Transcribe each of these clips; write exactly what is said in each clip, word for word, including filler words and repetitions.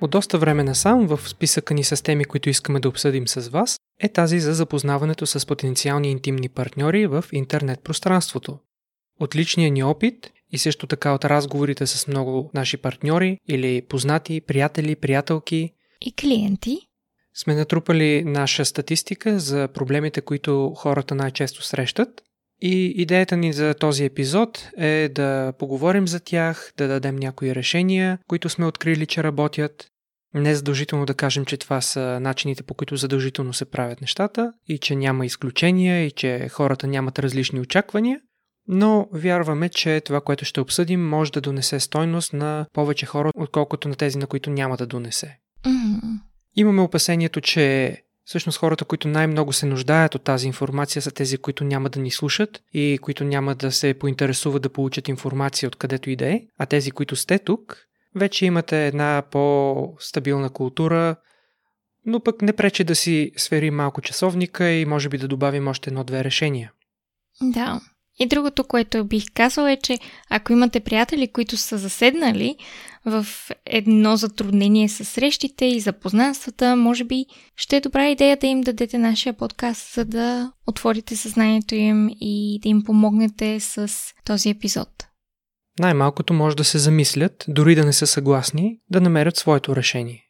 От доста време насам в списъка ни с теми, които искаме да обсъдим с вас, е тази за запознаването с потенциални интимни партньори в интернет пространството. От личния ни опит и също така от разговорите с много наши партньори или познати, приятели, приятелки и клиенти, сме натрупали наша статистика за проблемите, които хората най-често срещат. И идеята ни за този епизод е да поговорим за тях, да дадем някои решения, които сме открили, че работят. Не задължително да кажем, че това са начините, по които задължително се правят нещата и че няма изключения и че хората нямат различни очаквания, но вярваме, че това, което ще обсъдим, може да донесе стойност на повече хора, отколкото на тези, на които няма да донесе. Mm. Имаме опасението, че всъщност хората, които най-много се нуждаят от тази информация, са тези, които няма да ни слушат и които няма да се поинтересуват да получат информация откъдето и да е, а тези, които сте тук, вече имате една по-стабилна култура, но пък не пречи да си сверим малко часовника и може би да добавим още едно-две решения. Да. И другото, което бих казала е, че ако имате приятели, които са заседнали в едно затруднение с срещите и запознанствата, може би ще е добра идея да им дадете нашия подкаст, за да отворите съзнанието им и да им помогнете с този епизод. Най-малкото може да се замислят, дори да не са съгласни, да намерят своето решение.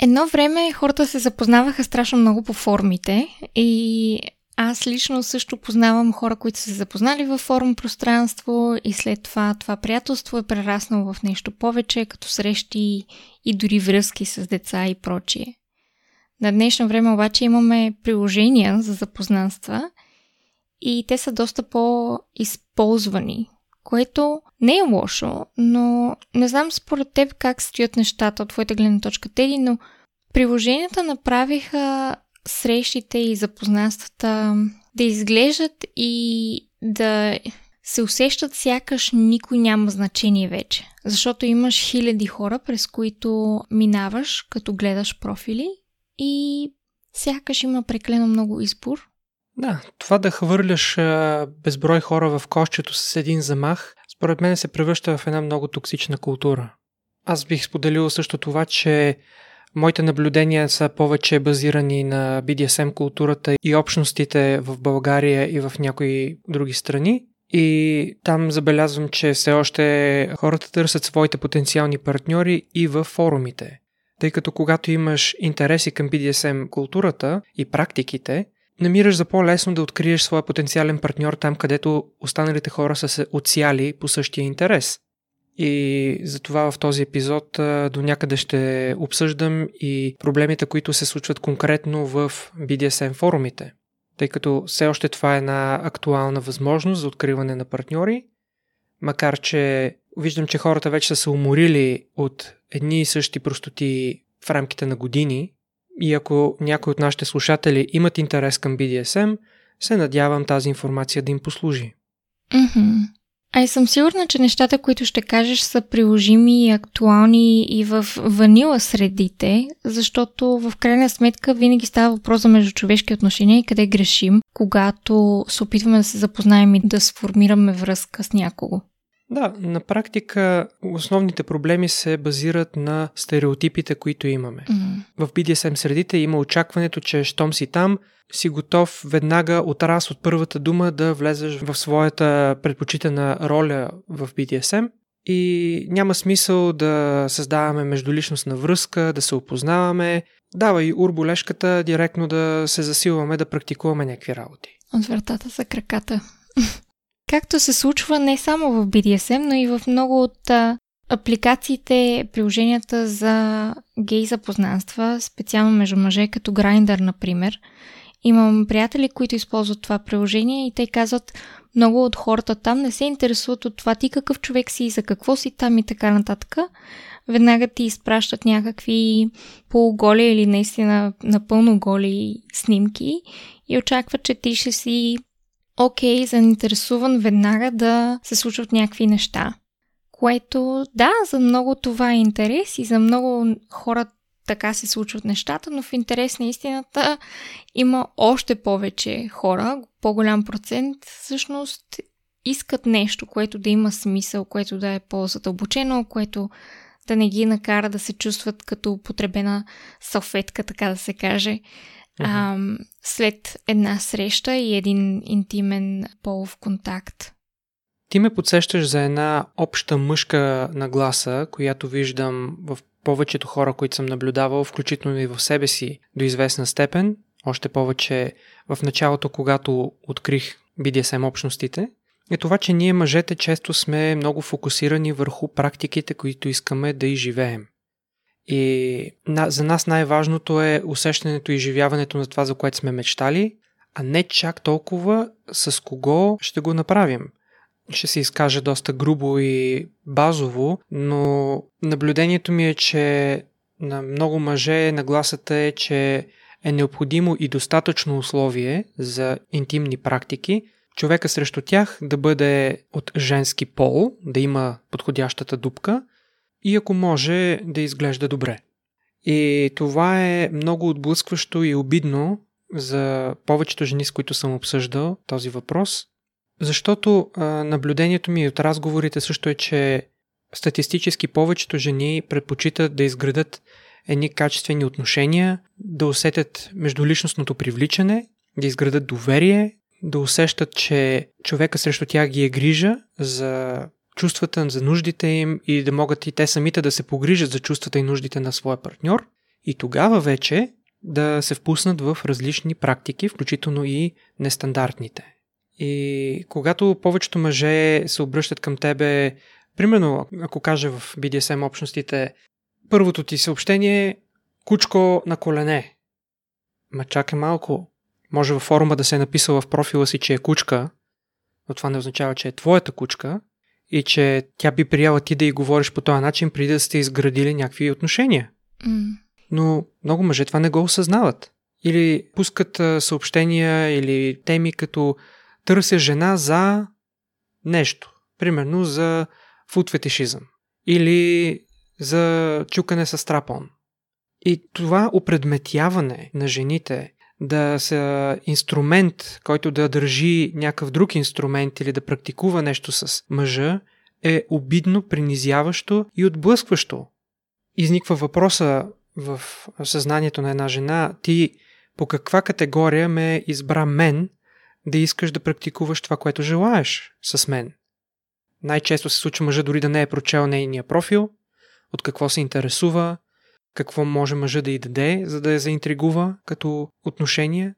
Едно време хората се запознаваха страшно много по форумите и аз лично също познавам хора, които са се запознали във форум пространство и след това това приятелство е прераснало в нещо повече, като срещи и дори връзки с деца и прочие. На днешно време обаче имаме приложения за запознанства и те са доста по-използвани, което не е лошо, но не знам според теб как стоят нещата от твоята гледна точка, Теди, но приложенията направиха срещите и запознанствата да изглеждат и да се усещат сякаш никой няма значение вече. Защото имаш хиляди хора, през които минаваш, като гледаш профили и сякаш има преклено много избор. Да, това да хвърляш безброй хора в кошчето с един замах, според мен се превръща в една много токсична култура. Аз бих споделил също това, че моите наблюдения са повече базирани на би ди ес ем културата и общностите в България и в някои други страни. И там забелязвам, че все още хората търсят своите потенциални партньори и във форумите. Тъй като когато имаш интереси към би ди ес ем културата и практиките, намираш за по-лесно да откриеш своя потенциален партньор там, където останалите хора са се отсяли по същия интерес. И затова в този епизод до някъде ще обсъждам и проблемите, които се случват конкретно в би ди ес ем форумите, тъй като все още това е една актуална възможност за откриване на партньори, макар че виждам, че хората вече са се уморили от едни и същи простоти в рамките на години и ако някои от нашите слушатели имат интерес към би ди ес ем, се надявам тази информация да им послужи. Мхм. А и съм сигурна, че нещата, които ще кажеш, са приложими и актуални и в ванила средите, защото в крайна сметка винаги става въпрос за междучовешки отношения и къде грешим, когато се опитваме да се запознаем и да сформираме връзка с някого. Да, на практика основните проблеми се базират на стереотипите, които имаме. Mm. В би ди ес ем средите има очакването, че щом си там, си готов веднага от раз от първата дума да влезеш в своята предпочитана роля в би ди ес ем и няма смисъл да създаваме междуличностна връзка, да се опознаваме, давай урболешката, директно да се засилваме, да практикуваме някакви работи. От вратата за краката. Както се случва не само в би ди ес ем, но и в много от а, апликациите, приложенията за гей запознанства, специално между мъже, като Grindr, например. Имам приятели, които използват това приложение и те казват, много от хората там не се интересуват от това ти какъв човек си, за какво си там и така нататък. Веднага ти изпращат някакви полуголи или наистина напълно голи снимки и очакват, че ти ще си окей, заинтересуван веднага да се случват някакви неща. Което, да, за много това е интерес и за много хора така се случват нещата, но в интерес на истината има още повече хора, по-голям процент всъщност искат нещо, което да има смисъл, което да е по-задълбочено, което да не ги накара да се чувстват като употребена салфетка, така да се каже, а, след една среща и един интимен полов контакт. Ти ме подсещаш за една обща мъжка нагласа, която виждам в повечето хора, които съм наблюдавал, включително и в себе си до известна степен, още повече в началото, когато открих би ди ес ем общностите, е това, че ние мъжете често сме много фокусирани върху практиките, които искаме да изживеем. И за нас най-важното е усещането и изживяването на това, за което сме мечтали, а не чак толкова с кого ще го направим. Ще се изкажа доста грубо и базово, но наблюдението ми е, че на много мъже нагласата е, че е необходимо и достатъчно условие за интимни практики, човека срещу тях да бъде от женски пол, да има подходящата дупка и ако може да изглежда добре. И това е много отблъскващо и обидно за повечето жени, с които съм обсъждал този въпрос, защото а, наблюдението ми от разговорите също е, че статистически повечето жени предпочитат да изградат едни качествени отношения, да усетят междуличностното привличане, да изградат доверие, да усещат, че човека срещу тях ги е грижа за чувствата, за нуждите им и да могат и те самите да се погрижат за чувствата и нуждите на своя партньор и тогава вече да се впуснат в различни практики, включително и нестандартните. И когато повечето мъже се обръщат към тебе, примерно, ако кажа в би ди ес ем общностите, първото ти съобщение е кучко на колене. Ма чакай малко. Може във форума да се е написала в профила си, че е кучка, но това не означава, че е твоята кучка и че тя би прияла ти да й говориш по този начин, преди да сте изградили някакви отношения. Mm. Но много мъже това не го осъзнават. Или пускат съобщения или теми като търся жена за нещо. Примерно за футфетишизъм. Или за чукане с трапон. И това опредметяване на жените да са инструмент, който да държи някакъв друг инструмент или да практикува нещо с мъжа, е обидно, принизяващо и отблъскващо. Изниква въпроса в съзнанието на една жена, ти по каква категория ме избра мен, да искаш да практикуваш това, което желаеш с мен. Най-често се случва мъжа дори да не е прочел нейния профил, от какво се интересува, какво може мъжа да й даде, за да я заинтригува като отношение.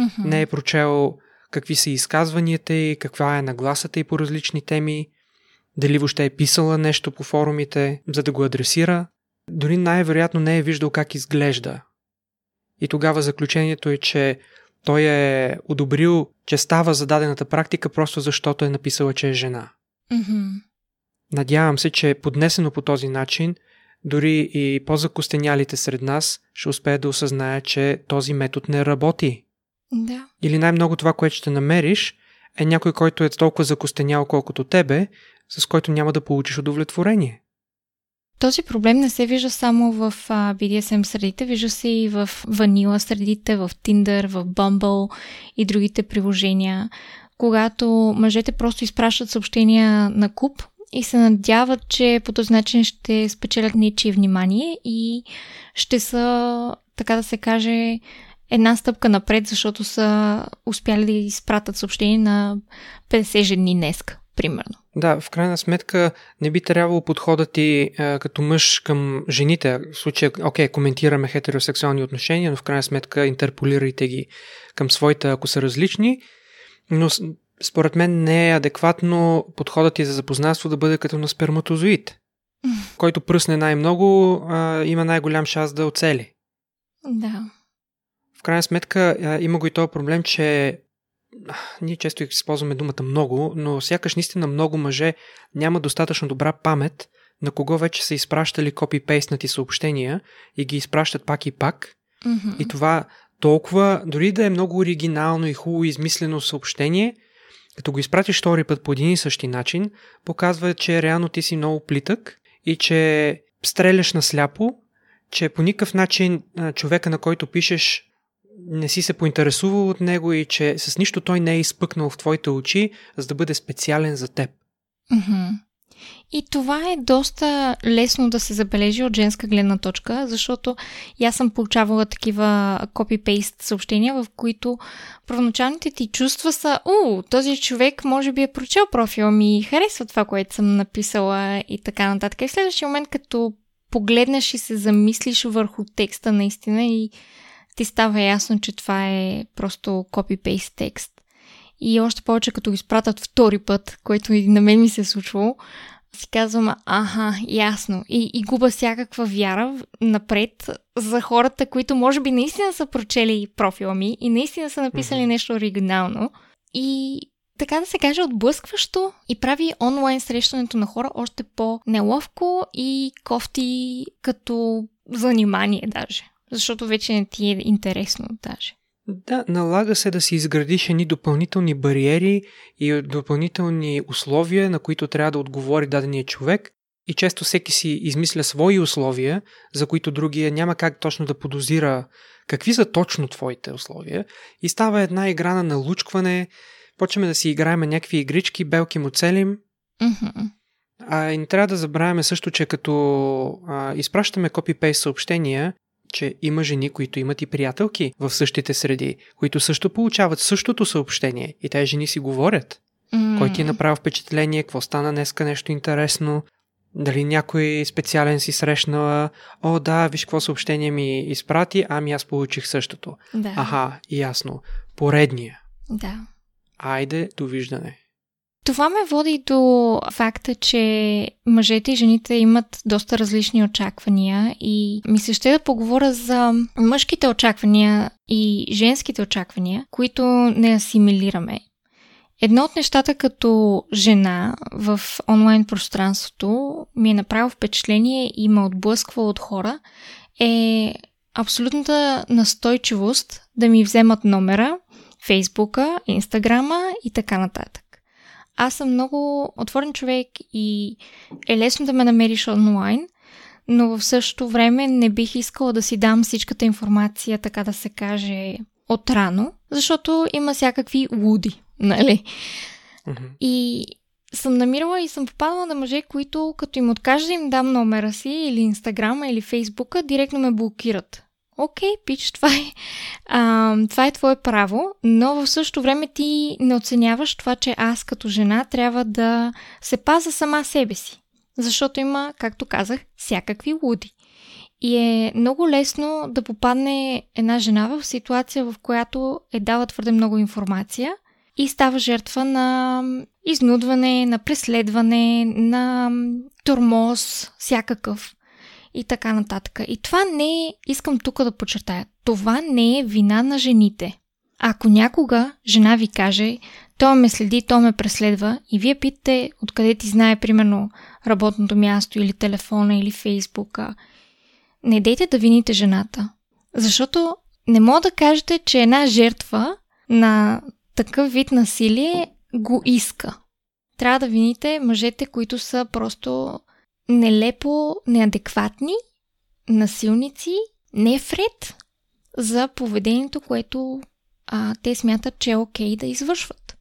Mm-hmm. Не е прочел какви са изказванията й, каква е нагласата й по различни теми, дали въобще е писала нещо по форумите, за да го адресира. Дори най-вероятно не е виждал как изглежда. И тогава заключението е, че той е одобрил, че става за дадената практика, просто защото е написала, че е жена. Mm-hmm. Надявам се, че поднесено по този начин, дори и по-закостенялите сред нас ще успеят да осъзнаят, че този метод не работи. Да. Или най-много това, което ще намериш, е някой, който е толкова закостенял, колкото тебе, с който няма да получиш удовлетворение. Този проблем не се вижда само в би ди ес ем средите, вижда се и в ванила средите, в Tinder, в Bumble и другите приложения, когато мъжете просто изпращат съобщения на куп и се надяват, че по този начин ще спечелят нечие внимание и ще са, така да се каже, една стъпка напред, защото са успяли да изпратят съобщение на петдесет жени днеска, примерно. Да, в крайна сметка не би трябвало подходът ти а, като мъж към жените. В случая, окей, коментираме хетеросексуални отношения, но в крайна сметка интерполирайте ги към своите, ако са различни. Но според мен не е адекватно подходът ти за запознанство да бъде като на сперматозоид, който пръсне най-много, а, има най-голям шанс да оцели. Да. В крайна сметка има го и този проблем, че ние често използваме думата много, но сякаш наистина много мъже няма достатъчно добра памет на кого вече са изпращали копи-пейстнати съобщения и ги изпращат пак и пак. Mm-hmm. И това толкова, дори да е много оригинално и хубаво измислено съобщение, като го изпратиш втори път по един и същи начин, показва, че реално ти си много плитък и че стреляш насляпо, че по никакъв начин човека, на който пишеш, не си се поинтересувал от него и че с нищо той не е изпъкнал в твоите очи, за да бъде специален за теб. Mm-hmm. И това е доста лесно да се забележи от женска гледна точка, защото аз съм получавала такива копи-пейст съобщения, в които първоначалните ти чувства са: о, този човек може би е прочел профила ми и харесва това, което съм написала и така нататък. И в следващия момент, като погледнеш и се замислиш върху текста наистина, и ти става ясно, че това е просто копи-пейст текст. И още повече, като ги спратят втори път, което и на мен ми се е случвало, си казвам: аха, ясно. И, и губа всякаква вяра напред за хората, които може би наистина са прочели профила ми и наистина са написали mm-hmm. нещо оригинално. И така да се каже, отблъскващо, и прави онлайн срещането на хора още по-неловко и кофти като занимание даже. Защото вече не ти е интересно даже. Да, налага се да си изградиш едни допълнителни бариери и допълнителни условия, на които трябва да отговори дадения човек, и често всеки си измисля свои условия, за които другия няма как точно да подозира какви са точно твоите условия, и става една игра на налучкване, почваме да си играем някакви игрички, белки му целим. Mm-hmm. А и не трябва да забравяме също, че като а, изпращаме копи-пейст съобщения, че има жени, които имат и приятелки в същите среди, които също получават същото съобщение, и тези жени си говорят. Mm. Кой ти е направил впечатление, какво стана днеска, нещо интересно, дали някой специален си срещнала, о да, виж какво съобщение ми изпрати, ами аз получих същото. Да. Аха, ясно. Поредния. Да. Айде, довиждане. Това ме води до факта, че мъжете и жените имат доста различни очаквания, и ми се ще да поговоря за мъжките очаквания и женските очаквания, които не асимилираме. Едно от нещата като жена в онлайн пространството ми е направило впечатление и ме отблъсква от хора е абсолютната настойчивост да ми вземат номера, Фейсбука, Инстаграма и така нататък. Аз съм много отворен човек и е лесно да ме намериш онлайн, но в същото време не бих искала да си дам всичката информация, така да се каже, отрано, защото има всякакви луди, нали? Mm-hmm. И съм намирала и съм попадала на мъже, които като им откажа да им дам номера си или Инстаграма или Фейсбука, директно ме блокират. Окей, okay, пич, това е, а, това е твое право, но в същото време ти не оценяваш това, че аз като жена трябва да се пазя сама себе си, защото има, както казах, всякакви луди. И е много лесно да попадне една жена в ситуация, в която е дала твърде много информация и става жертва на изнудване, на преследване, на тормоз, всякакъв. И така нататък. И това не е, искам тук да подчертая, това не е вина на жените. Ако някога жена ви каже: той ме следи, той ме преследва, и вие питате откъде ти знае, примерно, работното място или телефона или Фейсбука, не дейте да вините жената. Защото не мога да кажете, че една жертва на такъв вид насилие го иска. Трябва да вините мъжете, които са просто нелепо неадекватни, насилници, не вред за поведението, което а, те смятат, че е окей да извършват.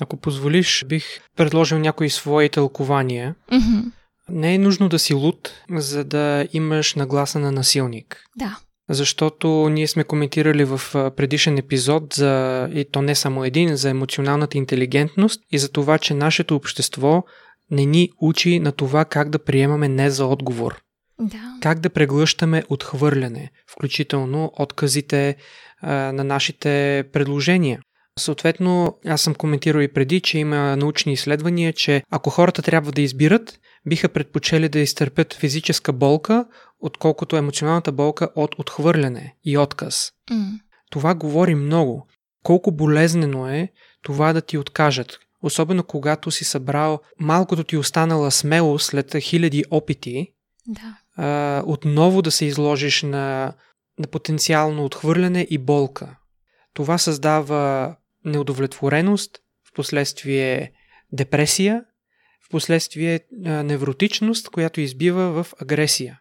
Ако позволиш, бих предложил някои свои тълкования. Mm-hmm. Не е нужно да си луд, за да имаш нагласа на насилник. Да. Защото ние сме коментирали в предишен епизод за, и то не само един, за емоционалната интелигентност и за това, че нашето общество не ни учи на това как да приемаме не за отговор. Да. Как да преглъщаме отхвърляне, включително отказите а, на нашите предложения. Съответно, аз съм коментирал и преди, че има научни изследвания, че ако хората трябва да избират, биха предпочели да изтърпят физическа болка, отколкото емоционалната болка от отхвърляне и отказ. Mm. Това говори много. Колко болезнено е това да ти откажат. Особено когато си събрал малкото ти останала смелост след хиляди опити, да. а, отново да се изложиш на, на потенциално отхвърляне и болка. Това създава неудовлетвореност, впоследствие депресия, впоследствие а, невротичност, която избива в агресия.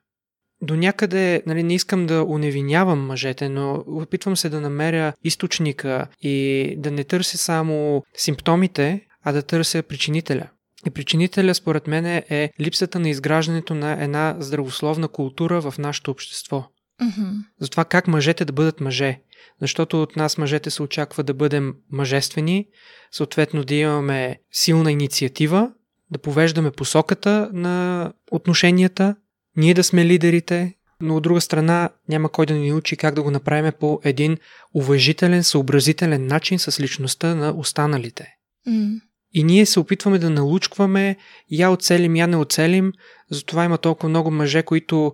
До някъде, нали, не искам да уневинявам мъжете, но опитвам се да намеря източника и да не търся само симптомите, а да търся причинителя. И причинителя, според мен, е липсата на изграждането на една здравословна култура в нашето общество. Mm-hmm. Затова как мъжете да бъдат мъже. Защото от нас мъжете се очаква да бъдем мъжествени, съответно да имаме силна инициатива, да повеждаме посоката на отношенията, ние да сме лидерите, но от друга страна няма кой да ни учи как да го направим по един уважителен, съобразителен начин с личността на останалите. Mm. И ние се опитваме да налучкваме, я оцелим, я не оцелим, затова има толкова много мъже, които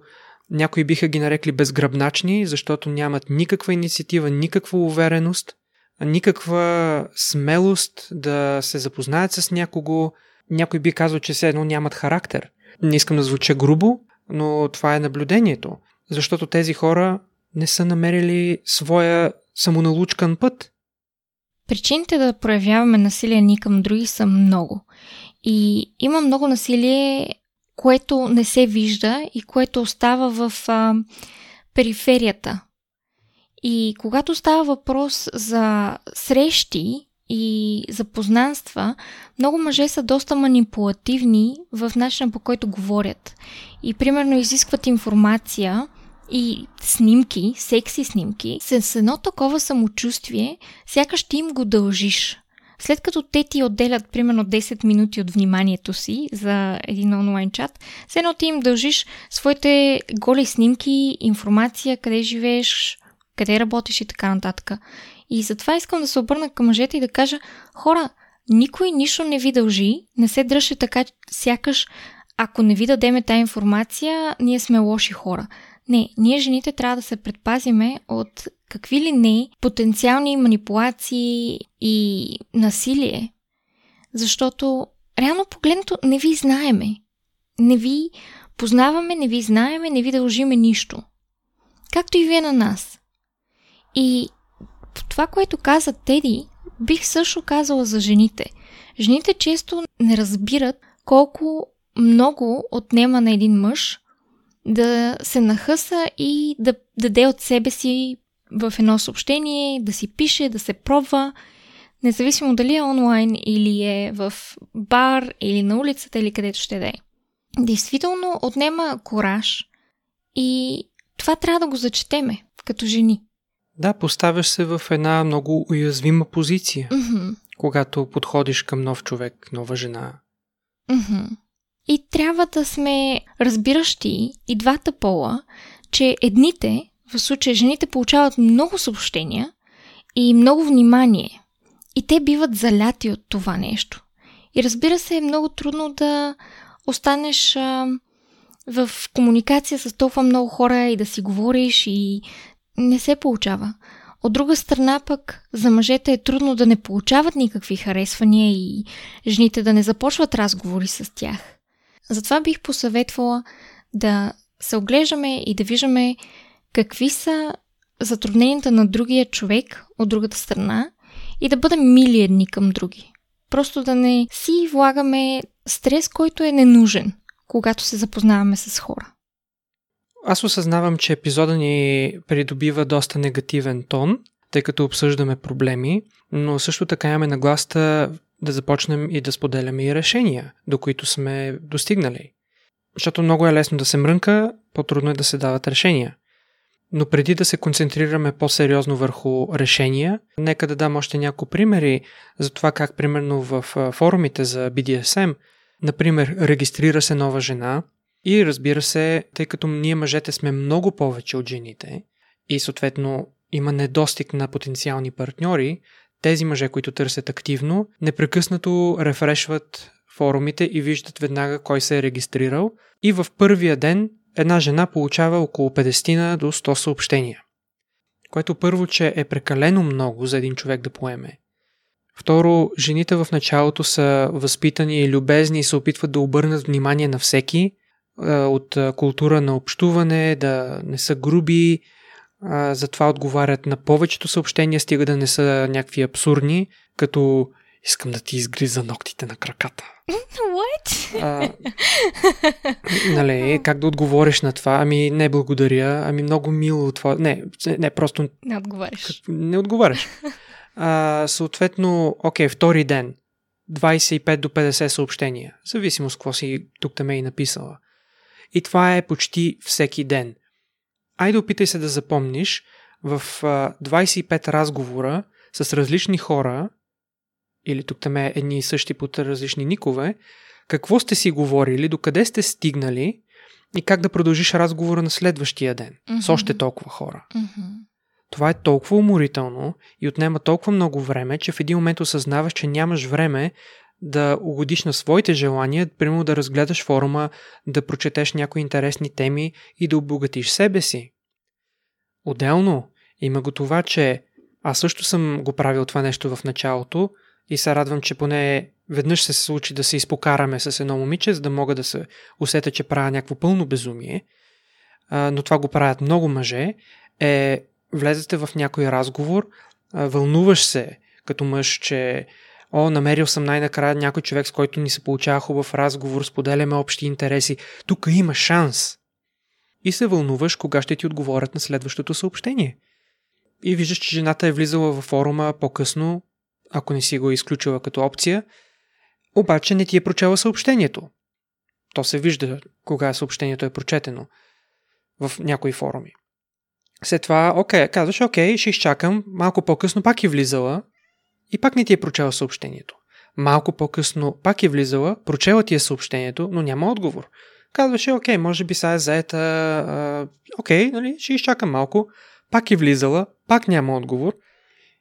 някои биха ги нарекли безгръбначни, защото нямат никаква инициатива, никаква увереност, никаква смелост да се запознаят с някого. Някой би казал, че все едно нямат характер. Не искам да звуча грубо, но това е наблюдението, защото тези хора не са намерили своя самоналучкан път. Причините да проявяваме насилие ни към други са много. И има много насилие, което не се вижда и което остава в а, периферията. И когато става въпрос за срещи и запознанства, много мъже са доста манипулативни в начина, по който говорят. И примерно изискват информация и снимки, секси снимки, с едно такова самочувствие, сякаш ти им го дължиш. След като те ти отделят примерно десет минути от вниманието си за един онлайн чат, с едно ти им дължиш своите голи снимки, информация, къде живееш, къде работиш и така нататък. И затова искам да се обърна към мъжете и да кажа: хора, никой нищо не ви дължи, не се дръжте така, сякаш ако не ви дадеме тая информация, ние сме лоши хора. Не, ние жените трябва да се предпазиме от какви ли не потенциални манипулации и насилие, защото реално погледнато не ви знаеме, не ви познаваме, не ви знаеме, не ви дължиме нищо. Както и вие на нас. И това, което каза Теди, бих също казала за жените. Жените често не разбират колко много отнема на един мъж да се нахъса и да даде от себе си в едно съобщение, да си пише, да се пробва, независимо дали е онлайн или е в бар или на улицата или където ще да е. Действително отнема кураж и това трябва да го зачетеме като жени. Да, поставяш се в една много уязвима позиция, mm-hmm. когато подходиш към нов човек, нова жена. Mm-hmm. И трябва да сме разбиращи и двата пола, че едните, в случая жените, получават много съобщения и много внимание. И те биват заляти от това нещо. И разбира се, е много трудно да останеш а, в комуникация с толкова много хора и да си говориш и не се получава. От друга страна пък за мъжете е трудно да не получават никакви харесвания и жените да не започват разговори с тях. Затова бих посъветвала да се оглеждаме и да виждаме какви са затрудненията на другия човек от другата страна и да бъдем мили едни към други. Просто да не си влагаме стрес, който е ненужен, когато се запознаваме с хора. Аз осъзнавам, че епизода ни придобива доста негативен тон, тъй като обсъждаме проблеми, но също така имаме нагласта да започнем и да споделяме и решения, до които сме достигнали. Защото много е лесно да се мрънка, по-трудно е да се дават решения. Но преди да се концентрираме по-сериозно върху решения, нека да дам още няколко примери за това как примерно в форумите за би ди ес ем, например, регистрира се нова жена. И разбира се, тъй като ние мъжете сме много повече от жените и съответно има недостиг на потенциални партньори, тези мъже, които търсят активно, непрекъснато рефрешват форумите и виждат веднага кой се е регистрирал. И в първия ден една жена получава около петдесет до сто съобщения. Което първо, че е прекалено много за един човек да поеме. Второ, жените в началото са възпитани и любезни и се опитват да обърнат внимание на всеки, от култура на общуване, да не са груби, затова отговарят на повечето съобщения, стига да не са някакви абсурдни, като искам да ти изгриза ногтите на краката. What? А, нали, как да отговориш на това? Ами не благодаря, ами много мило това. Не, не, просто... Не отговаряш. Не отговаряш. А, съответно, окей, втори ден, двадесет и пет до петдесет съобщения, зависимо с какво си тук там е и написала. И това е почти всеки ден. Айде опитай се да запомниш в двадесет и пет разговора с различни хора, или тук там е едни и същи под различни никове, какво сте си говорили, докъде сте стигнали и как да продължиш разговора на следващия ден mm-hmm. с още толкова хора. Mm-hmm. Това е толкова уморително и отнема толкова много време, че в един момент осъзнаваш, че нямаш време да угодиш на своите желания, примерно да разгледаш форума, да прочетеш някои интересни теми и да обогатиш себе си. Отделно има го това, че аз също съм го правил това нещо в началото и се радвам, че поне веднъж се случи да се изпокараме с едно момиче, за да мога да се усета, че правя някакво пълно безумие, но това го правят много мъже, е влезете в някой разговор, вълнуваш се като мъж, че о, намерил съм най-накрая някой човек, с който ни се получава хубав разговор, споделяме общи интереси. Тук има шанс. И се вълнуваш кога ще ти отговорят на следващото съобщение. И виждаш, че жената е влизала във форума по-късно, ако не си го изключила като опция, обаче не ти е прочела съобщението. То се вижда кога съобщението е прочетено в някои форуми. След това, окей, казваш, окей, ще изчакам, малко по-късно пак е влизала, и пак не ти е прочела съобщението. Малко по-късно пак е влизала, прочела ти е съобщението, но няма отговор. Казваше, окей, може би сега е заета, а, окей, нали, ще изчакам малко. Пак е влизала, пак няма отговор.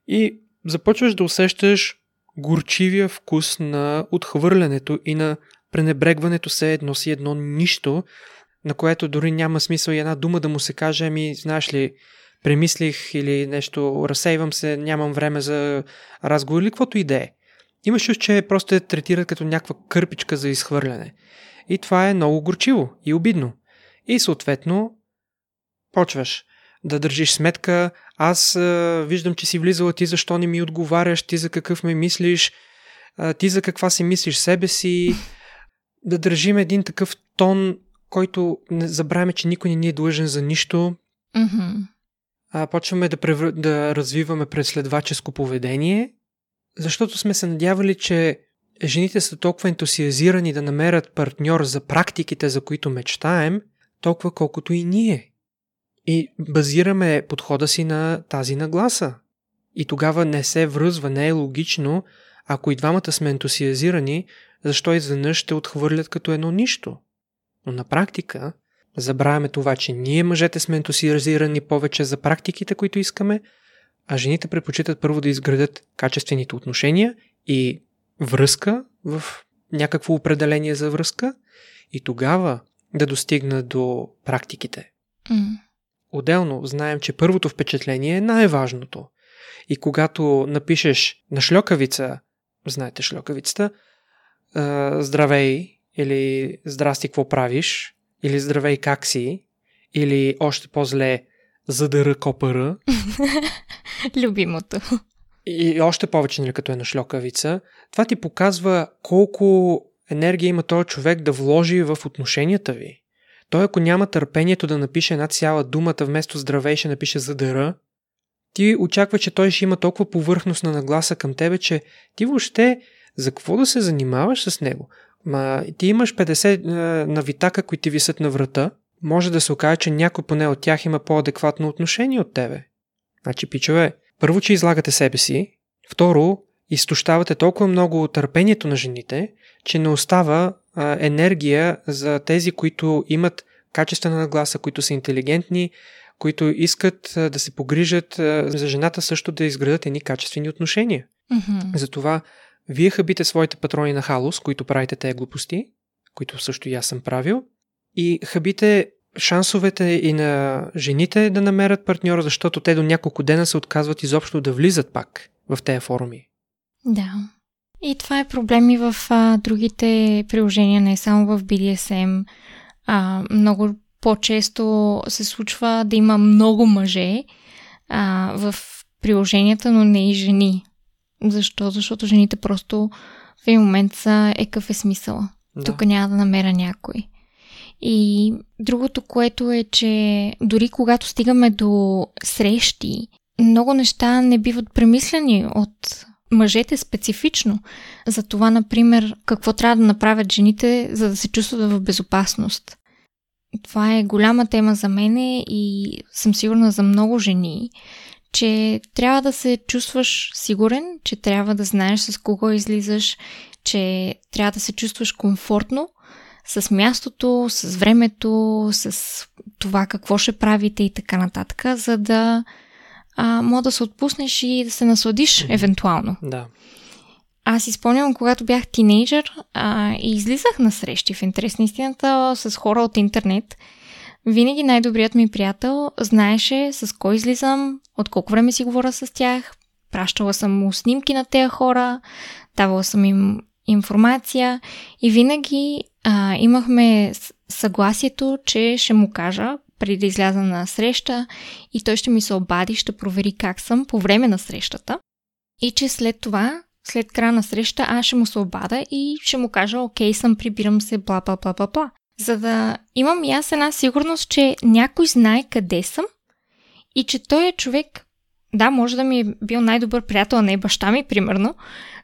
И започваш да усещаш горчивия вкус на отхвърлянето и на пренебрегването се едно си едно нищо, на което дори няма смисъл и една дума да му се каже, ами знаеш ли, премислих или нещо, разсейвам се, нямам време за разговор или каквото и да е. Имаш чувство, че просто те третират като някаква кърпичка за изхвърляне. И това е много горчиво и обидно. И съответно почваш да държиш сметка. Аз а, виждам, че си влизала, ти защо не ми отговаряш, ти за какъв ме мислиш, а, ти за каква си мислиш себе си. Да държим един такъв тон, който не забравяме, че никой не ни е длъжен за нищо. Мхм. Почваме да, превр... да развиваме преследваческо поведение, защото сме се надявали, че жените са толкова ентусиазирани да намерят партньор за практиките, за които мечтаем, толкова колкото и ние. И базираме подхода си на тази нагласа. И тогава не се връзва, не е логично, ако и двамата сме ентусиазирани, защо изведнъж ще отхвърлят като едно нищо. Но на практика... Забравяме това, че ние мъжете сме ентусиазирани повече за практиките, които искаме, а жените предпочитат първо да изградят качествените отношения и връзка в някакво определение за връзка и тогава да достигнат до практиките. Mm. Отделно знаем, че първото впечатление е най-важното. И когато напишеш на шльокавица, знаете шльокавицата, здравей или здрасти, какво правиш? Или здравей как си, или още по-зле задъра копъра. Любимото. И още повече, нали, като е на шльокавица. Това ти показва колко енергия има този човек да вложи в отношенията ви. Той ако няма търпението да напише една цяла думата, вместо здравей ще напише задъра, ти очаква, че той ще има толкова повърхностна нагласа към тебе, че ти въобще за какво да се занимаваш с него? Ма, ти имаш петдесет uh, навитака, които ти висят на врата, може да се окаже, че някой поне от тях има по-адекватно отношение от тебе. Значи, пичове, първо, че излагате себе си, второ, изтощавате толкова много търпението на жените, че не остава uh, енергия за тези, които имат качествена нагласа, които са интелигентни, които искат uh, да се погрижат uh, за жената също да изградат едни качествени отношения. Mm-hmm. Затова вие хабите своите патрони на халус, които правите тези глупости, които също и аз съм правил, и хабите шансовете и на жените да намерят партньора, защото те до няколко дена се отказват изобщо да влизат пак в тези форуми. Да. И това е проблем и в а, другите приложения, не само в би ди ес ем. А, много по-често се случва да има много мъже а, в приложенията, но не и жени. Защо? Защото жените просто в един момент са е какъв е смисъла. Да. Тук няма да намеря някой. И другото, което е, че дори когато стигаме до срещи, много неща не биват премислени от мъжете специфично. За това, например, какво трябва да направят жените, за да се чувстват в безопасност. Това е голяма тема за мене и съм сигурна за много жени, че трябва да се чувстваш сигурен, че трябва да знаеш с кого излизаш, че трябва да се чувстваш комфортно с мястото, с времето, с това какво ще правите и така нататък, за да а, мога да се отпуснеш и да се насладиш евентуално. Да. Аз си спомням, когато бях тинейджър а, и излизах на срещи в интерес на истината с хора от интернет, винаги най-добрият ми приятел знаеше с кой излизам, от колко време си говоря с тях, пращала съм му снимки на тези хора, давала съм им информация и винаги а, имахме съгласието, че ще му кажа преди да изляза на среща и той ще ми се обади, ще провери как съм по време на срещата и че след това, след края на среща, аз ще му се обада и ще му кажа окей съм, прибирам се, бла бла бла бла бла. За да имам и аз една сигурност, че някой знае къде съм и че той е човек, да, може да ми е бил най-добър приятел, а не баща ми, примерно,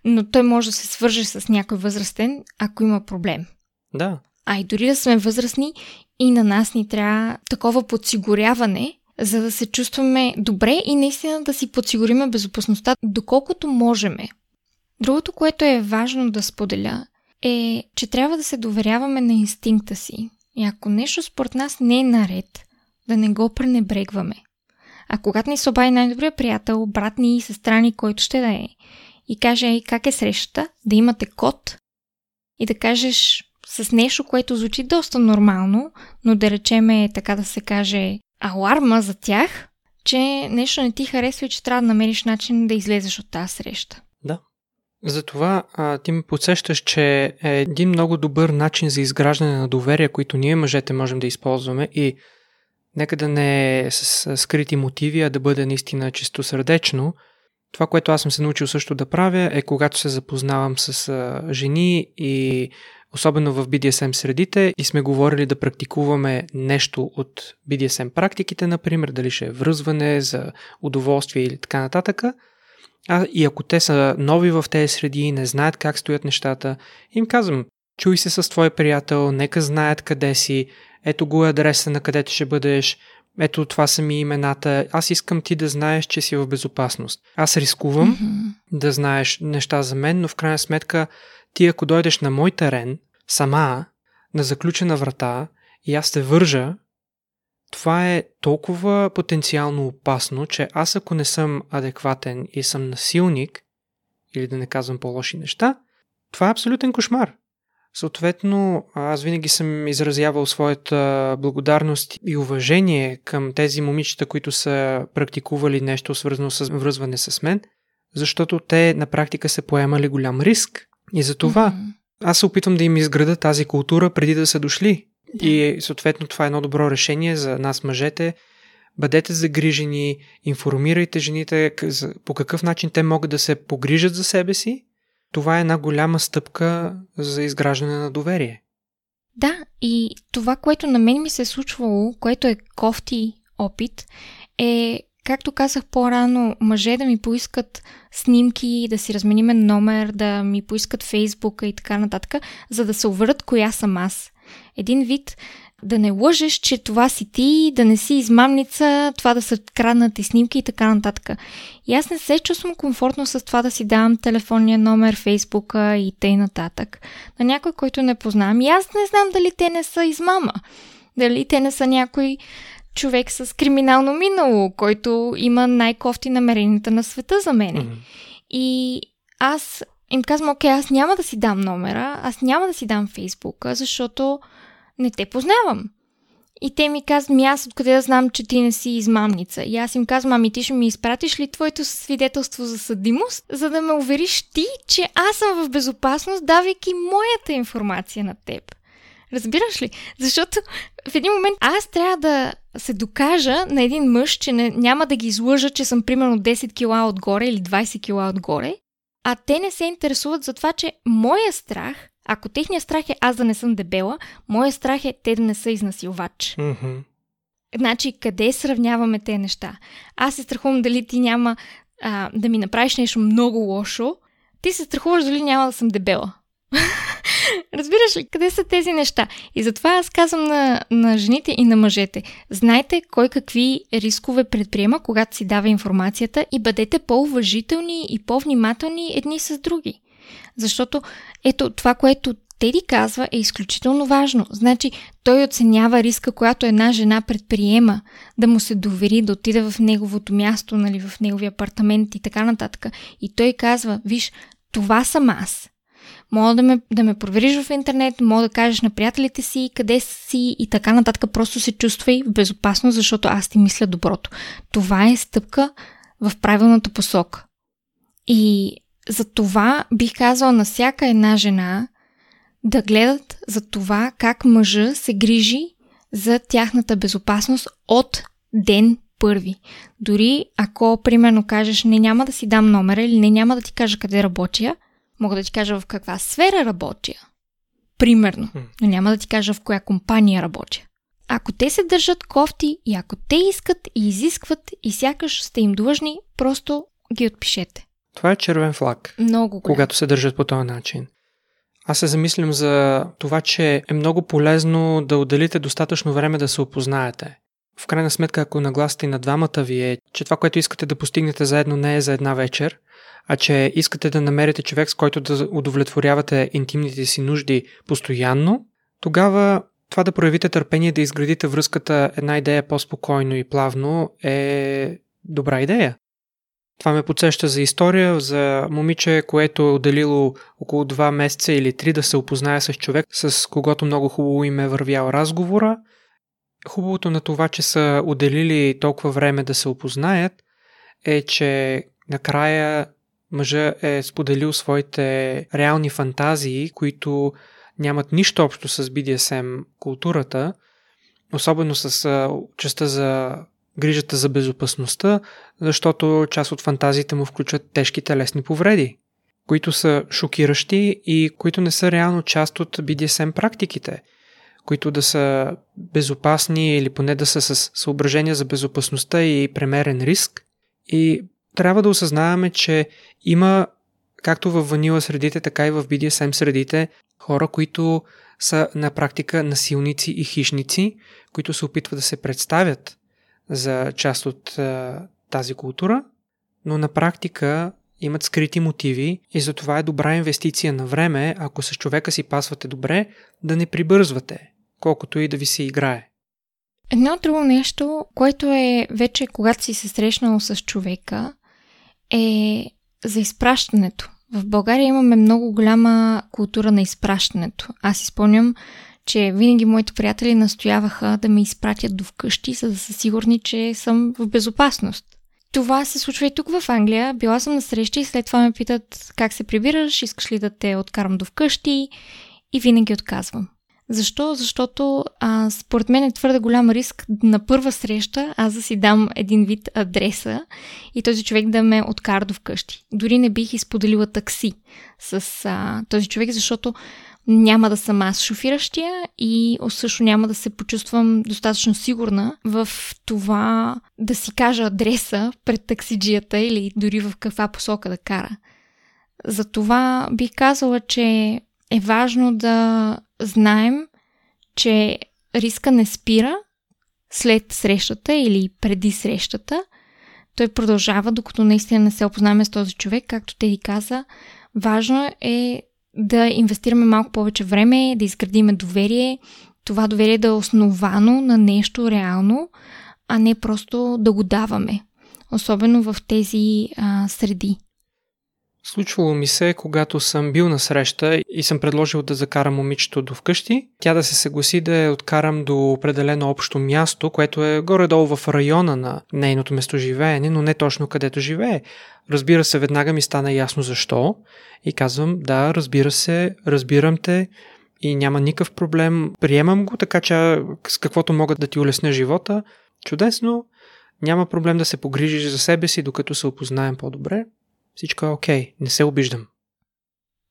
но той може да се свърже с някой възрастен, ако има проблем. Да. А и дори да сме възрастни, и на нас ни трябва такова подсигуряване, за да се чувстваме добре и наистина да си подсигуриме безопасността, доколкото можеме. Другото, което е важно да споделя, е, че трябва да се доверяваме на инстинкта си. И ако нещо според нас не е наред, да не го пренебрегваме. А когато ни се обади най-добрият приятел, брат ни и сестра ни, който ще да е, и каже, ей, как е срещата, да имате код и да кажеш с нещо, което звучи доста нормално, но да речеме, така да се каже, аларма за тях, че нещо не ти харесва и че трябва да намериш начин да излезеш от тази среща. Да. Затова а, ти ме подсещаш, че е един много добър начин за изграждане на доверие, които ние мъжете можем да използваме и нека да не е с скрити мотиви, а да бъде наистина чистосърдечно. Това, което аз съм се научил също да правя, е когато се запознавам с а, жени и особено в би ди ес ем средите и сме говорили да практикуваме нещо от би ди ес ем практиките, например, дали ще е връзване за удоволствие или така нататък. А, и ако те са нови в тези среди и не знаят как стоят нещата, им казвам, чуй се с твой приятел, нека знаят къде си, ето го е адреса на където ще бъдеш, ето това са ми имената, аз искам ти да знаеш, че си в безопасност. Аз рискувам mm-hmm. да знаеш неща за мен, но в крайна сметка ти ако дойдеш на мой терен, сама, на заключена врата и аз те вържа, това е толкова потенциално опасно, че аз ако не съм адекватен и съм насилник, или да не казвам по-лоши неща, това е абсолютен кошмар. Съответно, аз винаги съм изразявал своята благодарност и уважение към тези момичета, които са практикували нещо свързано с връзване с мен, защото те на практика са поемали голям риск. И затова mm-hmm. аз се опитвам да им изграда тази култура преди да са дошли. Да. И съответно това е едно добро решение за нас мъжете. Бъдете загрижени, информирайте жените по какъв начин те могат да се погрижат за себе си. Това е една голяма стъпка за изграждане на доверие. Да, и това, което на мен ми се е случвало, което е кофти опит, е, както казах по-рано, мъже да ми поискат снимки, да си размениме номер, да ми поискат Фейсбука и така нататък, за да се уверят коя съм аз. Един вид да не лъжеш, че това си ти, да не си измамница, това да са краднати снимки и така нататък. И аз не се чувствам комфортно с това да си давам телефонния номер, Фейсбука и тъй нататък. На някой, който не познавам. И аз не знам дали те не са измама. Дали те не са някой човек с криминално минало, който има най-кофти намеренията на света за мене. Mm-hmm. И аз им казвам, окей, аз няма да си дам номера, аз няма да си дам Фейсбука, защото не те познавам. И те ми казват, аз откъде да знам, че ти не си измамница. И аз им казвам, ами ти ще ми изпратиш ли твоето свидетелство за съдимост, за да ме увериш ти, че аз съм в безопасност, давайки моята информация на теб. Разбираш ли? Защото в един момент аз трябва да се докажа на един мъж, че не, няма да ги излъжа, че съм примерно десет кила отгоре или двайсет кила отгоре, а те не се интересуват за това, че моя страх, ако техният страх е аз да не съм дебела, моя страх е те да не са изнасилвач. Mm-hmm. Значи, къде сравняваме те неща? Аз се страхувам дали ти няма а, да ми направиш нещо много лошо, ти се страхуваш дали няма да съм дебела. Разбираш ли, къде са тези неща? И затова аз казвам на, на жените и на мъжете. Знайте кой какви рискове предприема, когато си дава информацията, и бъдете по-уважителни и по-внимателни едни с други. Защото ето това, което Теди казва, е изключително важно. Значи той оценява риска, която една жена предприема да му се довери, да отида в неговото място, нали, в неговия апартамент и така нататък. И той казва, виж, това съм аз. Мога да ме, да ме провериш в интернет, мога да кажеш на приятелите си, къде си и така нататък. Просто се чувствай в безопасност, защото аз ти мисля доброто. Това е стъпка в правилната посока. И за това бих казала на всяка една жена да гледат за това как мъжа се грижи за тяхната безопасност от ден първи. Дори ако, примерно, кажеш не няма да си дам номера или не няма да ти кажа къде работя, мога да ти кажа в каква сфера работя. Примерно. Но няма да ти кажа в коя компания работя. Ако те се държат кофти и ако те искат и изискват и сякаш сте им длъжни, просто ги отпишете. Това е червен флаг, много когато се държат по този начин. Аз се замислям за това, че е много полезно да отделите достатъчно време да се опознаете. В крайна сметка, ако нагласите на двамата ви е, че това, което искате да постигнете заедно, не е за една вечер, а че искате да намерите човек, с който да удовлетворявате интимните си нужди постоянно, тогава това да проявите търпение, да изградите връзката една идея по-спокойно и плавно е добра идея. Това ме подсеща за история, за момиче, което е отделило около два месеца или три да се опознае с човек, с когото много хубаво им е вървял разговора. Хубавото на това, че са отделили толкова време да се опознаят, е, че накрая мъжа е споделил своите реални фантазии, които нямат нищо общо с би ди ес ем културата, особено с частта за грижата за безопасността, защото част от фантазиите му включват тежки телесни повреди, които са шокиращи и които не са реално част от би ди ес ем практиките, които да са безопасни или поне да са с съображения за безопасността и премерен риск. И трябва да осъзнаваме, че има както в ванила средите, така и в би ди ес ем средите хора, които са на практика насилници и хищници, които се опитват да се представят за част от а, тази култура, но на практика имат скрити мотиви и затова е добра инвестиция на време, ако с човека си пасвате добре, да не прибързвате, колкото и да ви се играе. Едно друго нещо, което е вече когато си се срещнал с човека, е за изпращането. В България имаме много голяма култура на изпращането. Аз изпомням, че винаги моите приятели настояваха да ме изпратят до вкъщи, за да са сигурни, че съм в безопасност. Това се случва и тук в Англия. Била съм на среща и след това ме питат как се прибираш, искаш ли да те откарам до вкъщи, и винаги отказвам. Защо? Защото а, според мен е твърде голям риск на първа среща аз да си дам един вид адреса и този човек да ме откара до вкъщи. Дори не бих изподелила такси с а, този човек, защото няма да съм аз шофиращия и също няма да се почувствам достатъчно сигурна в това да си кажа адреса пред таксиджията или дори в каква посока да кара. Затова бих казала, че е важно да знаем, че риска не спира след срещата или преди срещата. Той продължава, докато наистина не се опознаваме с този човек. Както Теди каза, важно е да инвестираме малко повече време, да изградиме доверие. Това доверие да е основано на нещо реално, а не просто да го даваме. Особено в тези а, среди. Случвало ми се, когато съм бил на среща и съм предложил да закарам момичето до вкъщи, тя да се съгласи да я откарам до определено общо място, което е горе-долу в района на нейното местоживеене, но не точно където живее. Разбира се, веднага ми стана ясно защо и казвам, да, разбира се, разбирам те и няма никакъв проблем, приемам го, така че с каквото мога да ти улесня живота, чудесно, няма проблем да се погрижиш за себе си, докато се опознаем по-добре. Всичко е окей, okay. Не се обиждам.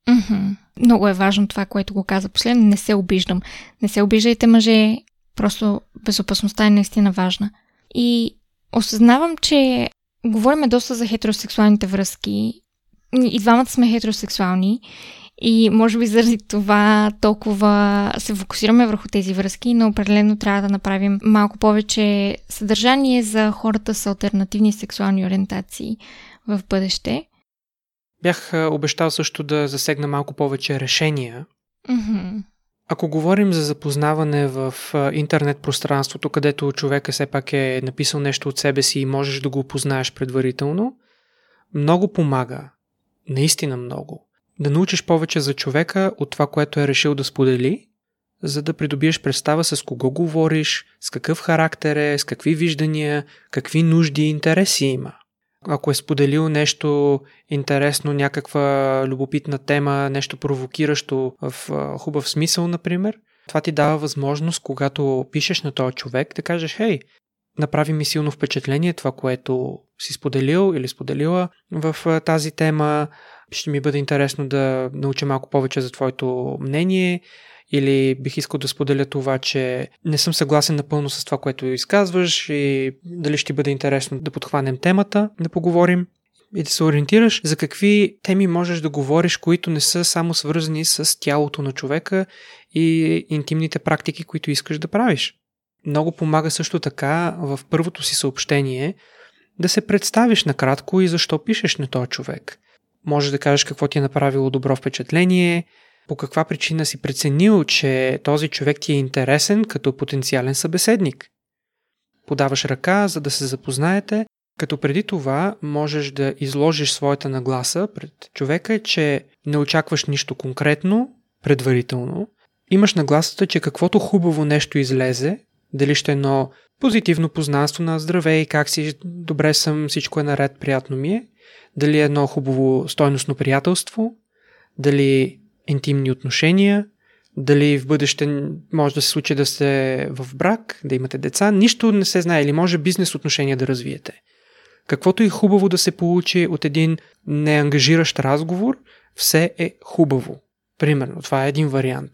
Mm-hmm. Много е важно това, което го каза последно. Не се обиждам. Не се обиждайте, мъже. Просто безопасността е наистина важна. И осъзнавам, че говорим доста за хетеросексуалните връзки. И двамата сме хетеросексуални. И може би заради това толкова се фокусираме върху тези връзки, но определено трябва да направим малко повече съдържание за хората с алтернативни сексуални ориентации в бъдеще. Бях обещал също да засегна малко повече решения. Mm-hmm. Ако говорим за запознаване в интернет пространството, където човека все пак е написал нещо от себе си и можеш да го опознаеш предварително, много помага. Наистина много. Да научиш повече за човека от това, което е решил да сподели, за да придобиеш представа с кого говориш, с какъв характер е, с какви виждания, какви нужди и интереси има. Ако е споделил нещо интересно, някаква любопитна тема, нещо провокиращо в хубав смисъл, например, това ти дава възможност, когато пишеш на този човек, да кажеш, хей, направи ми силно впечатление това, което си споделил или споделила в тази тема, ще ми бъде интересно да науча малко повече за твоето мнение или бих искал да споделя това, че не съм съгласен напълно с това, което изказваш и дали ще бъде интересно да подхванем темата, да поговорим и да се ориентираш за какви теми можеш да говориш, които не са само свързани с тялото на човека и интимните практики, които искаш да правиш. Много помага също така в първото си съобщение да се представиш накратко и защо пишеш на този човек. Може да кажеш какво ти е направило добро впечатление, по каква причина си преценил, че този човек ти е интересен като потенциален събеседник. Подаваш ръка, за да се запознаете, като преди това можеш да изложиш своята нагласа пред човека, че не очакваш нищо конкретно, предварително. Имаш нагласата, че каквото хубаво нещо излезе, дали ще е едно позитивно познанство на здравей, как си, добре съм, всичко е наред, приятно ми е, дали е едно хубаво стойностно приятелство, дали интимни отношения, дали в бъдеще може да се случи да сте в брак, да имате деца, нищо не се знае, или може бизнес отношения да развиете. Каквото и хубаво да се получи от един неангажиращ разговор, все е хубаво. Примерно, това е един вариант.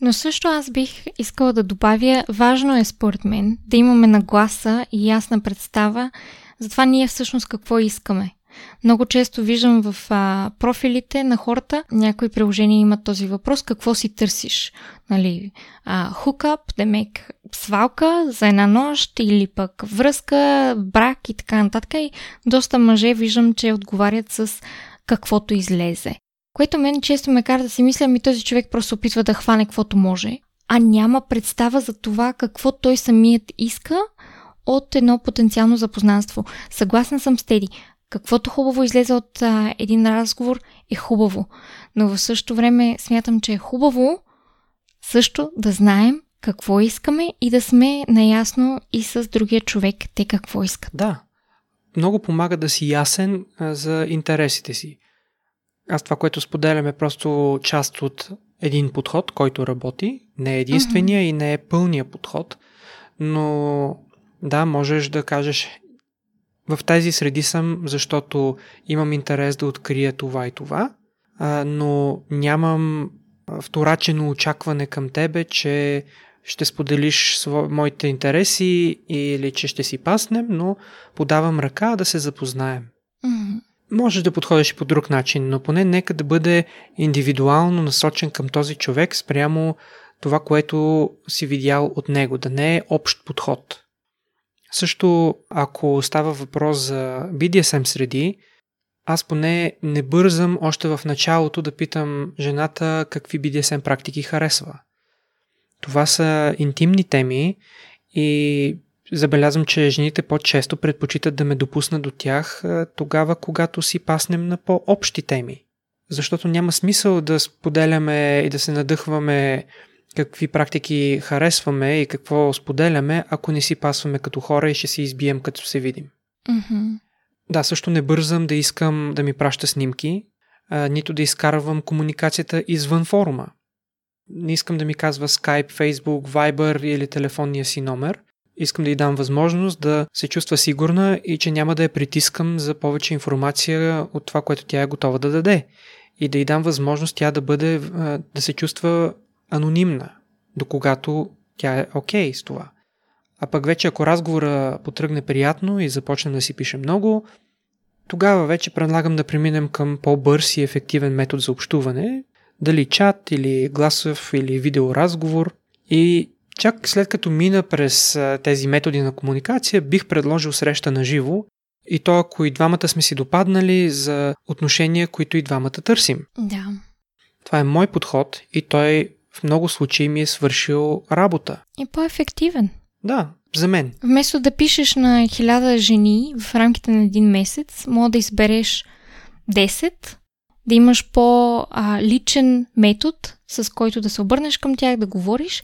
Но също аз бих искала да добавя, важно е според мен да имаме нагласа и ясна представа за това ние всъщност какво искаме. Много често виждам в а, профилите на хората, някои приложения имат този въпрос, какво си търсиш? Нали, а, hookup, демек, свалка за една нощ или пък връзка, брак и така нататък. И доста мъже виждам, че отговарят с каквото излезе. Което мен често ме кара да си мисля, ми този човек просто опитва да хване каквото може, а няма представа за това какво той самият иска от едно потенциално запознанство. Съгласна съм с Теди. Каквото хубаво излезе от а, един разговор е хубаво, но в същото време смятам, че е хубаво също да знаем какво искаме и да сме наясно и с другия човек, те какво искат. Да, много помага да си ясен а, за интересите си. Аз това, което споделям е просто част от един подход, който работи, не е единствения mm-hmm. и не е пълния подход, но да, можеш да кажеш... В тези среди съм, защото имам интерес да открия това и това, но нямам вторачено очакване към тебе, че ще споделиш моите интереси или че ще си паснем, но подавам ръка да се запознаем. Mm-hmm. Можеш да подходиш и по друг начин, но поне нека да бъде индивидуално насочен към този човек спрямо това, което си видял от него, да не е общ подход. Също, ако става въпрос за би ди ес ем среди, аз поне не бързам още в началото да питам жената какви би ди ес ем практики харесва. Това са интимни теми и Забелязвам, че жените по-често предпочитат да ме допуснат до тях тогава, когато си паснем на по-общи теми. Защото няма смисъл да споделяме и да се надъхваме какви практики харесваме и какво споделяме, ако не си пасваме като хора и ще си избием като се видим. Mm-hmm. Да, също не бързам да искам да ми праща снимки, а, нито да изкарвам комуникацията извън форума. Не искам да ми казва Skype, Facebook, Viber или телефонния си номер. Искам да й дам възможност да се чувства сигурна и че няма да я притискам за повече информация от това, което тя е готова да даде. И да й дам възможност тя да бъде, да се чувства анонимна, докогато тя е окей с това. А пък вече ако разговора потръгне приятно и започнем да си пишем много, тогава вече предлагам да преминем към по-бърз и ефективен метод за общуване, дали чат или гласов или видеоразговор. И чак след като мина през тези методи на комуникация, бих предложил среща на живо, и то ако и двамата сме си допаднали за отношения, които и двамата търсим. Да. Това е мой подход и той в много случаи ми е свършил работа. И по-ефективен. Да, за мен. Вместо да пишеш на хиляда жени в рамките на един месец, може да избереш десет, да имаш по-личен метод, с който да се обърнеш към тях, да говориш,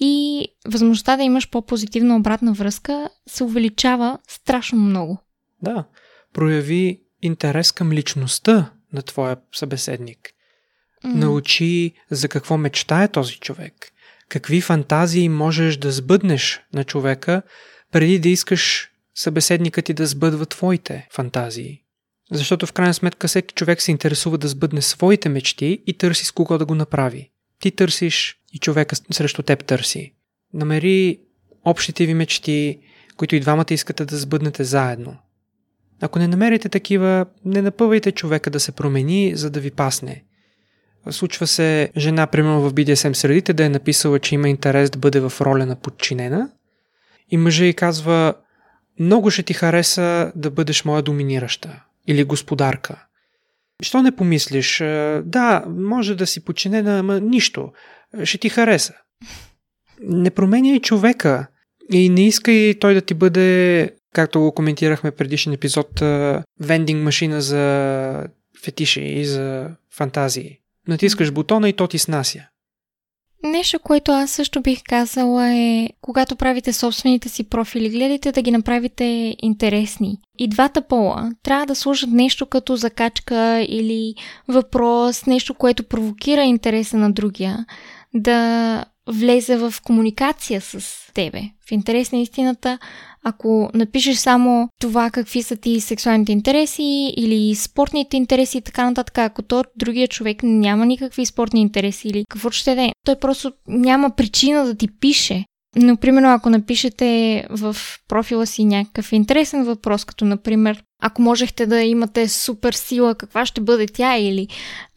и възможността да имаш по-позитивна обратна връзка се увеличава страшно много. Да, прояви интерес към личността на твоя събеседник. Mm. Научи за какво мечтае този човек. Какви фантазии можеш да сбъднеш на човека, преди да искаш събеседникът ти да сбъдва твоите фантазии. Защото в крайна сметка всеки човек се интересува да сбъдне своите мечти и търси с кого да го направи. Ти търсиш и човека срещу теб търси. Намери общите ви мечти, които и двамата искате да сбъднете заедно. Ако не намерите такива, не напъвайте човека да се промени, за да ви пасне. Случва се жена, примерно в би ди ес ем средите, да е написала, че има интерес да бъде в роля на подчинена, и мъжът ѝ казва: много ще ти хареса да бъдеш моя доминираща или господарка. Що не помислиш? Да, може да си подчинена, ама нищо. Ще ти хареса. Не променяй човека и не искай той да ти бъде, както го коментирахме предишен епизод, вендинг машина за фетиши и за фантазии. Натискаш бутона и то ти снася. Нещо, което аз също бих казала е, когато правите собствените си профили, гледайте да ги направите интересни. И двата пола трябва да служат нещо като закачка или въпрос, нещо, което провокира интереса на другия, да влезе в комуникация с тебе. В интерес на истината, ако напишеш само това какви са ти сексуалните интереси или спортните интереси и така нататък, ако то другия човек няма никакви спортни интереси или какво ще да е, той просто няма причина да ти пише. Но, примерно, ако напишете в профила си някакъв интересен въпрос, като, например, ако можехте да имате супер сила, каква ще бъде тя, или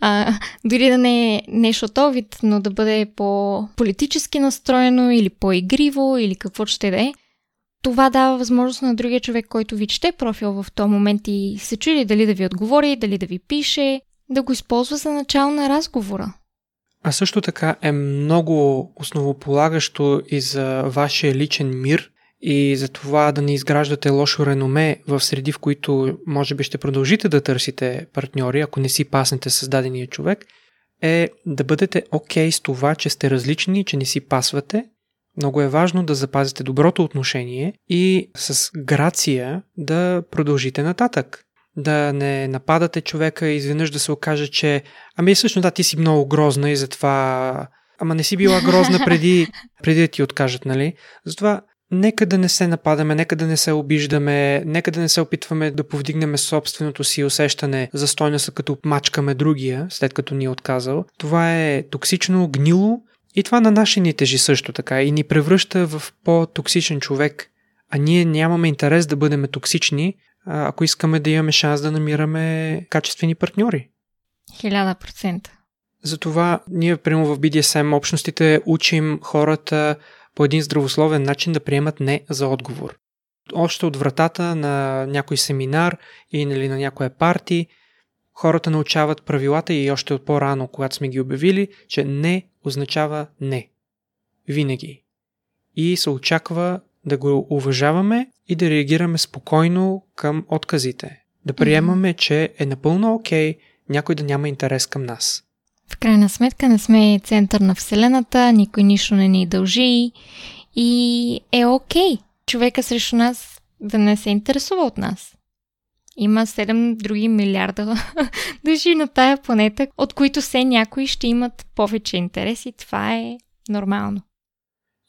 а, дори да не е нещо товид, но да бъде по-политически настроено или по-игриво, или какво ще да е, това дава възможност на другия човек, който ви чете профил в този момент и се чуди дали да ви отговори, дали да ви пише, да го използва за начало на разговора. А също така е много основополагащо и за вашия личен мир и за това да не изграждате лошо реноме в среди, в които може би ще продължите да търсите партньори, ако не си паснете с дадения човек, е да бъдете окей с това, че сте различни, че не си пасвате. Много е важно да запазите доброто отношение и с грация да продължите нататък. Да не нападате човека и изведнъж да се окаже, че ами всъщност да, ти си много грозна и затова... Ама не си била грозна преди, преди да ти откажат, нали? Затова нека да не се нападаме, нека да не се обиждаме, нека да не се опитваме да повдигнем собственото си усещане за стойност, като мачкаме другия, след като ни е отказал. Това е токсично, гнило и това на наши ни тежи също така и ни превръща в по-токсичен човек. А ние нямаме интерес да бъдем токсични, ако искаме да имаме шанс да намираме качествени партньори. Хиляда процента. Затова ние, примерно в би ди ес ем общностите, учим хората по един здравословен начин да приемат не за отговор. Още от вратата на някой семинар или на някоя парти, хората научават правилата и още от по-рано, когато сме ги обявили, че не означава не. Винаги. И се очаква да го уважаваме и да реагираме спокойно към отказите. Да приемаме, че е напълно окей някой да няма интерес към нас. В крайна сметка не сме център на Вселената, никой нищо не ни дължи и е окей човека срещу нас да не се интересува от нас. Има седем други милиарда души на тая планета, от които все някои ще имат повече интерес и това е нормално.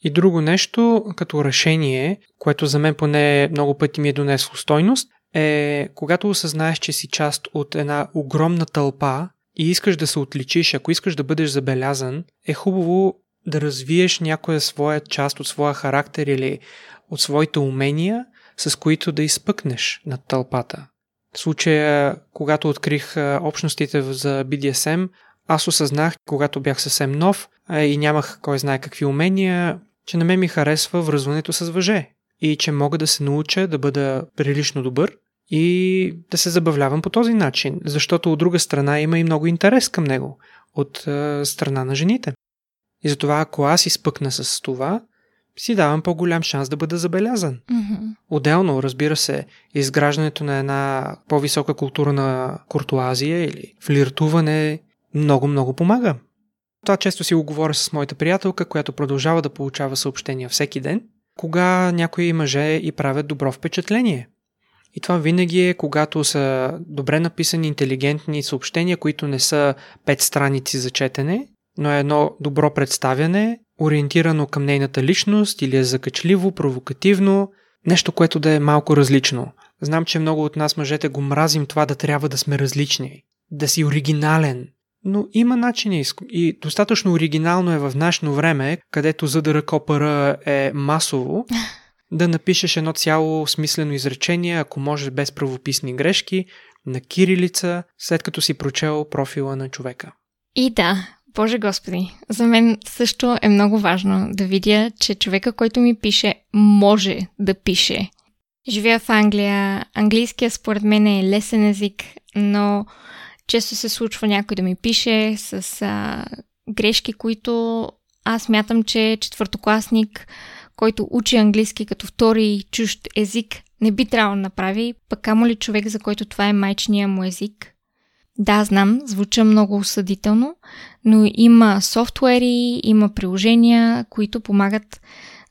И друго нещо, като решение, което за мен поне много пъти ми е донесло стойност, е когато осъзнаеш, че си част от една огромна тълпа и искаш да се отличиш, ако искаш да бъдеш забелязан, е хубаво да развиеш някоя своя част от своя характер или от своите умения, с които да изпъкнеш над тълпата. В случая, когато открих общностите за би ди ес ем, аз осъзнах, когато бях съвсем нов и нямах кой знае какви умения, че на мен ми харесва връзването с въже и че мога да се науча да бъда прилично добър и да се забавлявам по този начин, защото от друга страна има и много интерес към него от страна на жените. И затова, ако аз изпъкна с това, си давам по-голям шанс да бъда забелязан. Mm-hmm. Отделно, разбира се, изграждането на една по-висока култура на куртуазия или флиртуване много-много помага. Това често си го говоря с моята приятелка, която продължава да получава съобщения всеки ден, кога някои мъже и правят добро впечатление. И това винаги е, когато са добре написани, интелигентни съобщения, които не са пет страници за четене, но е едно добро представяне, ориентирано към нейната личност или е закачливо, провокативно, нещо, което да е малко различно. Знам, че много от нас мъжете го мразим това да трябва да сме различни, да си оригинален. Но има начини и достатъчно оригинално е в нашето време, където за да ръкопъра е масово, да напишеш едно цяло смислено изречение, ако можеш без правописни грешки, на кирилица, след като си прочел профила на човека. И да, Боже Господи, за мен също е много важно да видя, че човека, който ми пише, може да пише. Живея в Англия, английския според мен е лесен език, но често се случва някой да ми пише с а, грешки, които аз смятам, че четвъртокласник, който учи английски като втори чужд език, не би трябвало да направи, пък камо ли човек, за който това е майчиния му език. Да, знам, звуча много осъдително, но има софтуери, има приложения, които помагат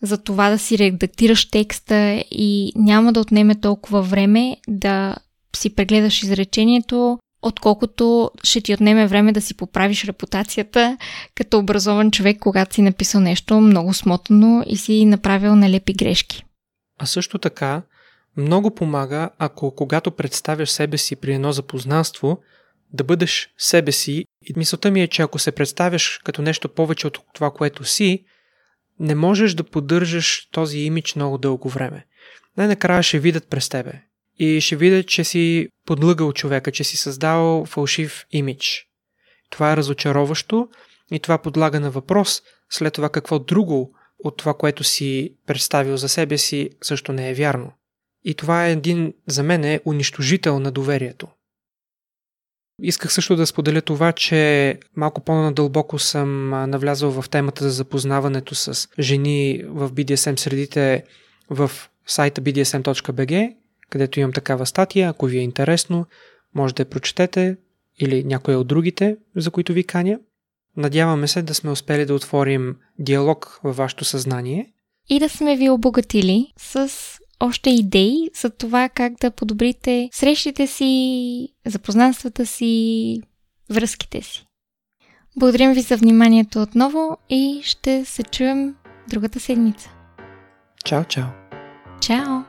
за това да си редактираш текста и няма да отнеме толкова време да си прегледаш изречението, отколкото ще ти отнеме време да си поправиш репутацията като образован човек, когато си написал нещо много смотано и си направил нелепи грешки. А също така, много помага, ако когато представяш себе си при едно запознанство, да бъдеш себе си и мисълта ми е, че ако се представяш като нещо повече от това, което си, не можеш да поддържаш този имидж много дълго време. Най-накрая ще видят през тебе и ще видят, че си подлъгал човека, че си създал фалшив имидж. Това е разочароващо и това подлага на въпрос след това какво друго от това, което си представил за себе си, също не е вярно. И това е един, за мен е, унищожител на доверието. Исках също да споделя това, че малко по-надълбоко съм навлязал в темата за запознаването с жени в би ди ес ем средите в сайта би ди ес ем точка би джи, където имам такава статия. Ако ви е интересно, може да я прочетете или някоя от другите, за които ви каня. Надяваме се да сме успели да отворим диалог във вашето съзнание. И да сме ви обогатили с още идеи за това как да подобрите срещите си, запознанствата си, връзките си. Благодарим ви за вниманието отново и ще се чуем другата седмица. Чао, чао! Чао!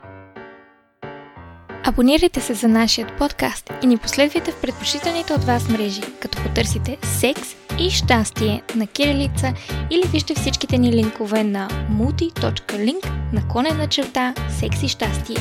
Абонирайте се за нашия подкаст и ни последвайте в предпочитаните от вас мрежи, като потърсите секс и щастие на кирилица или вижте всичките ни линкове на multi.link наклонена черта секс и щастие.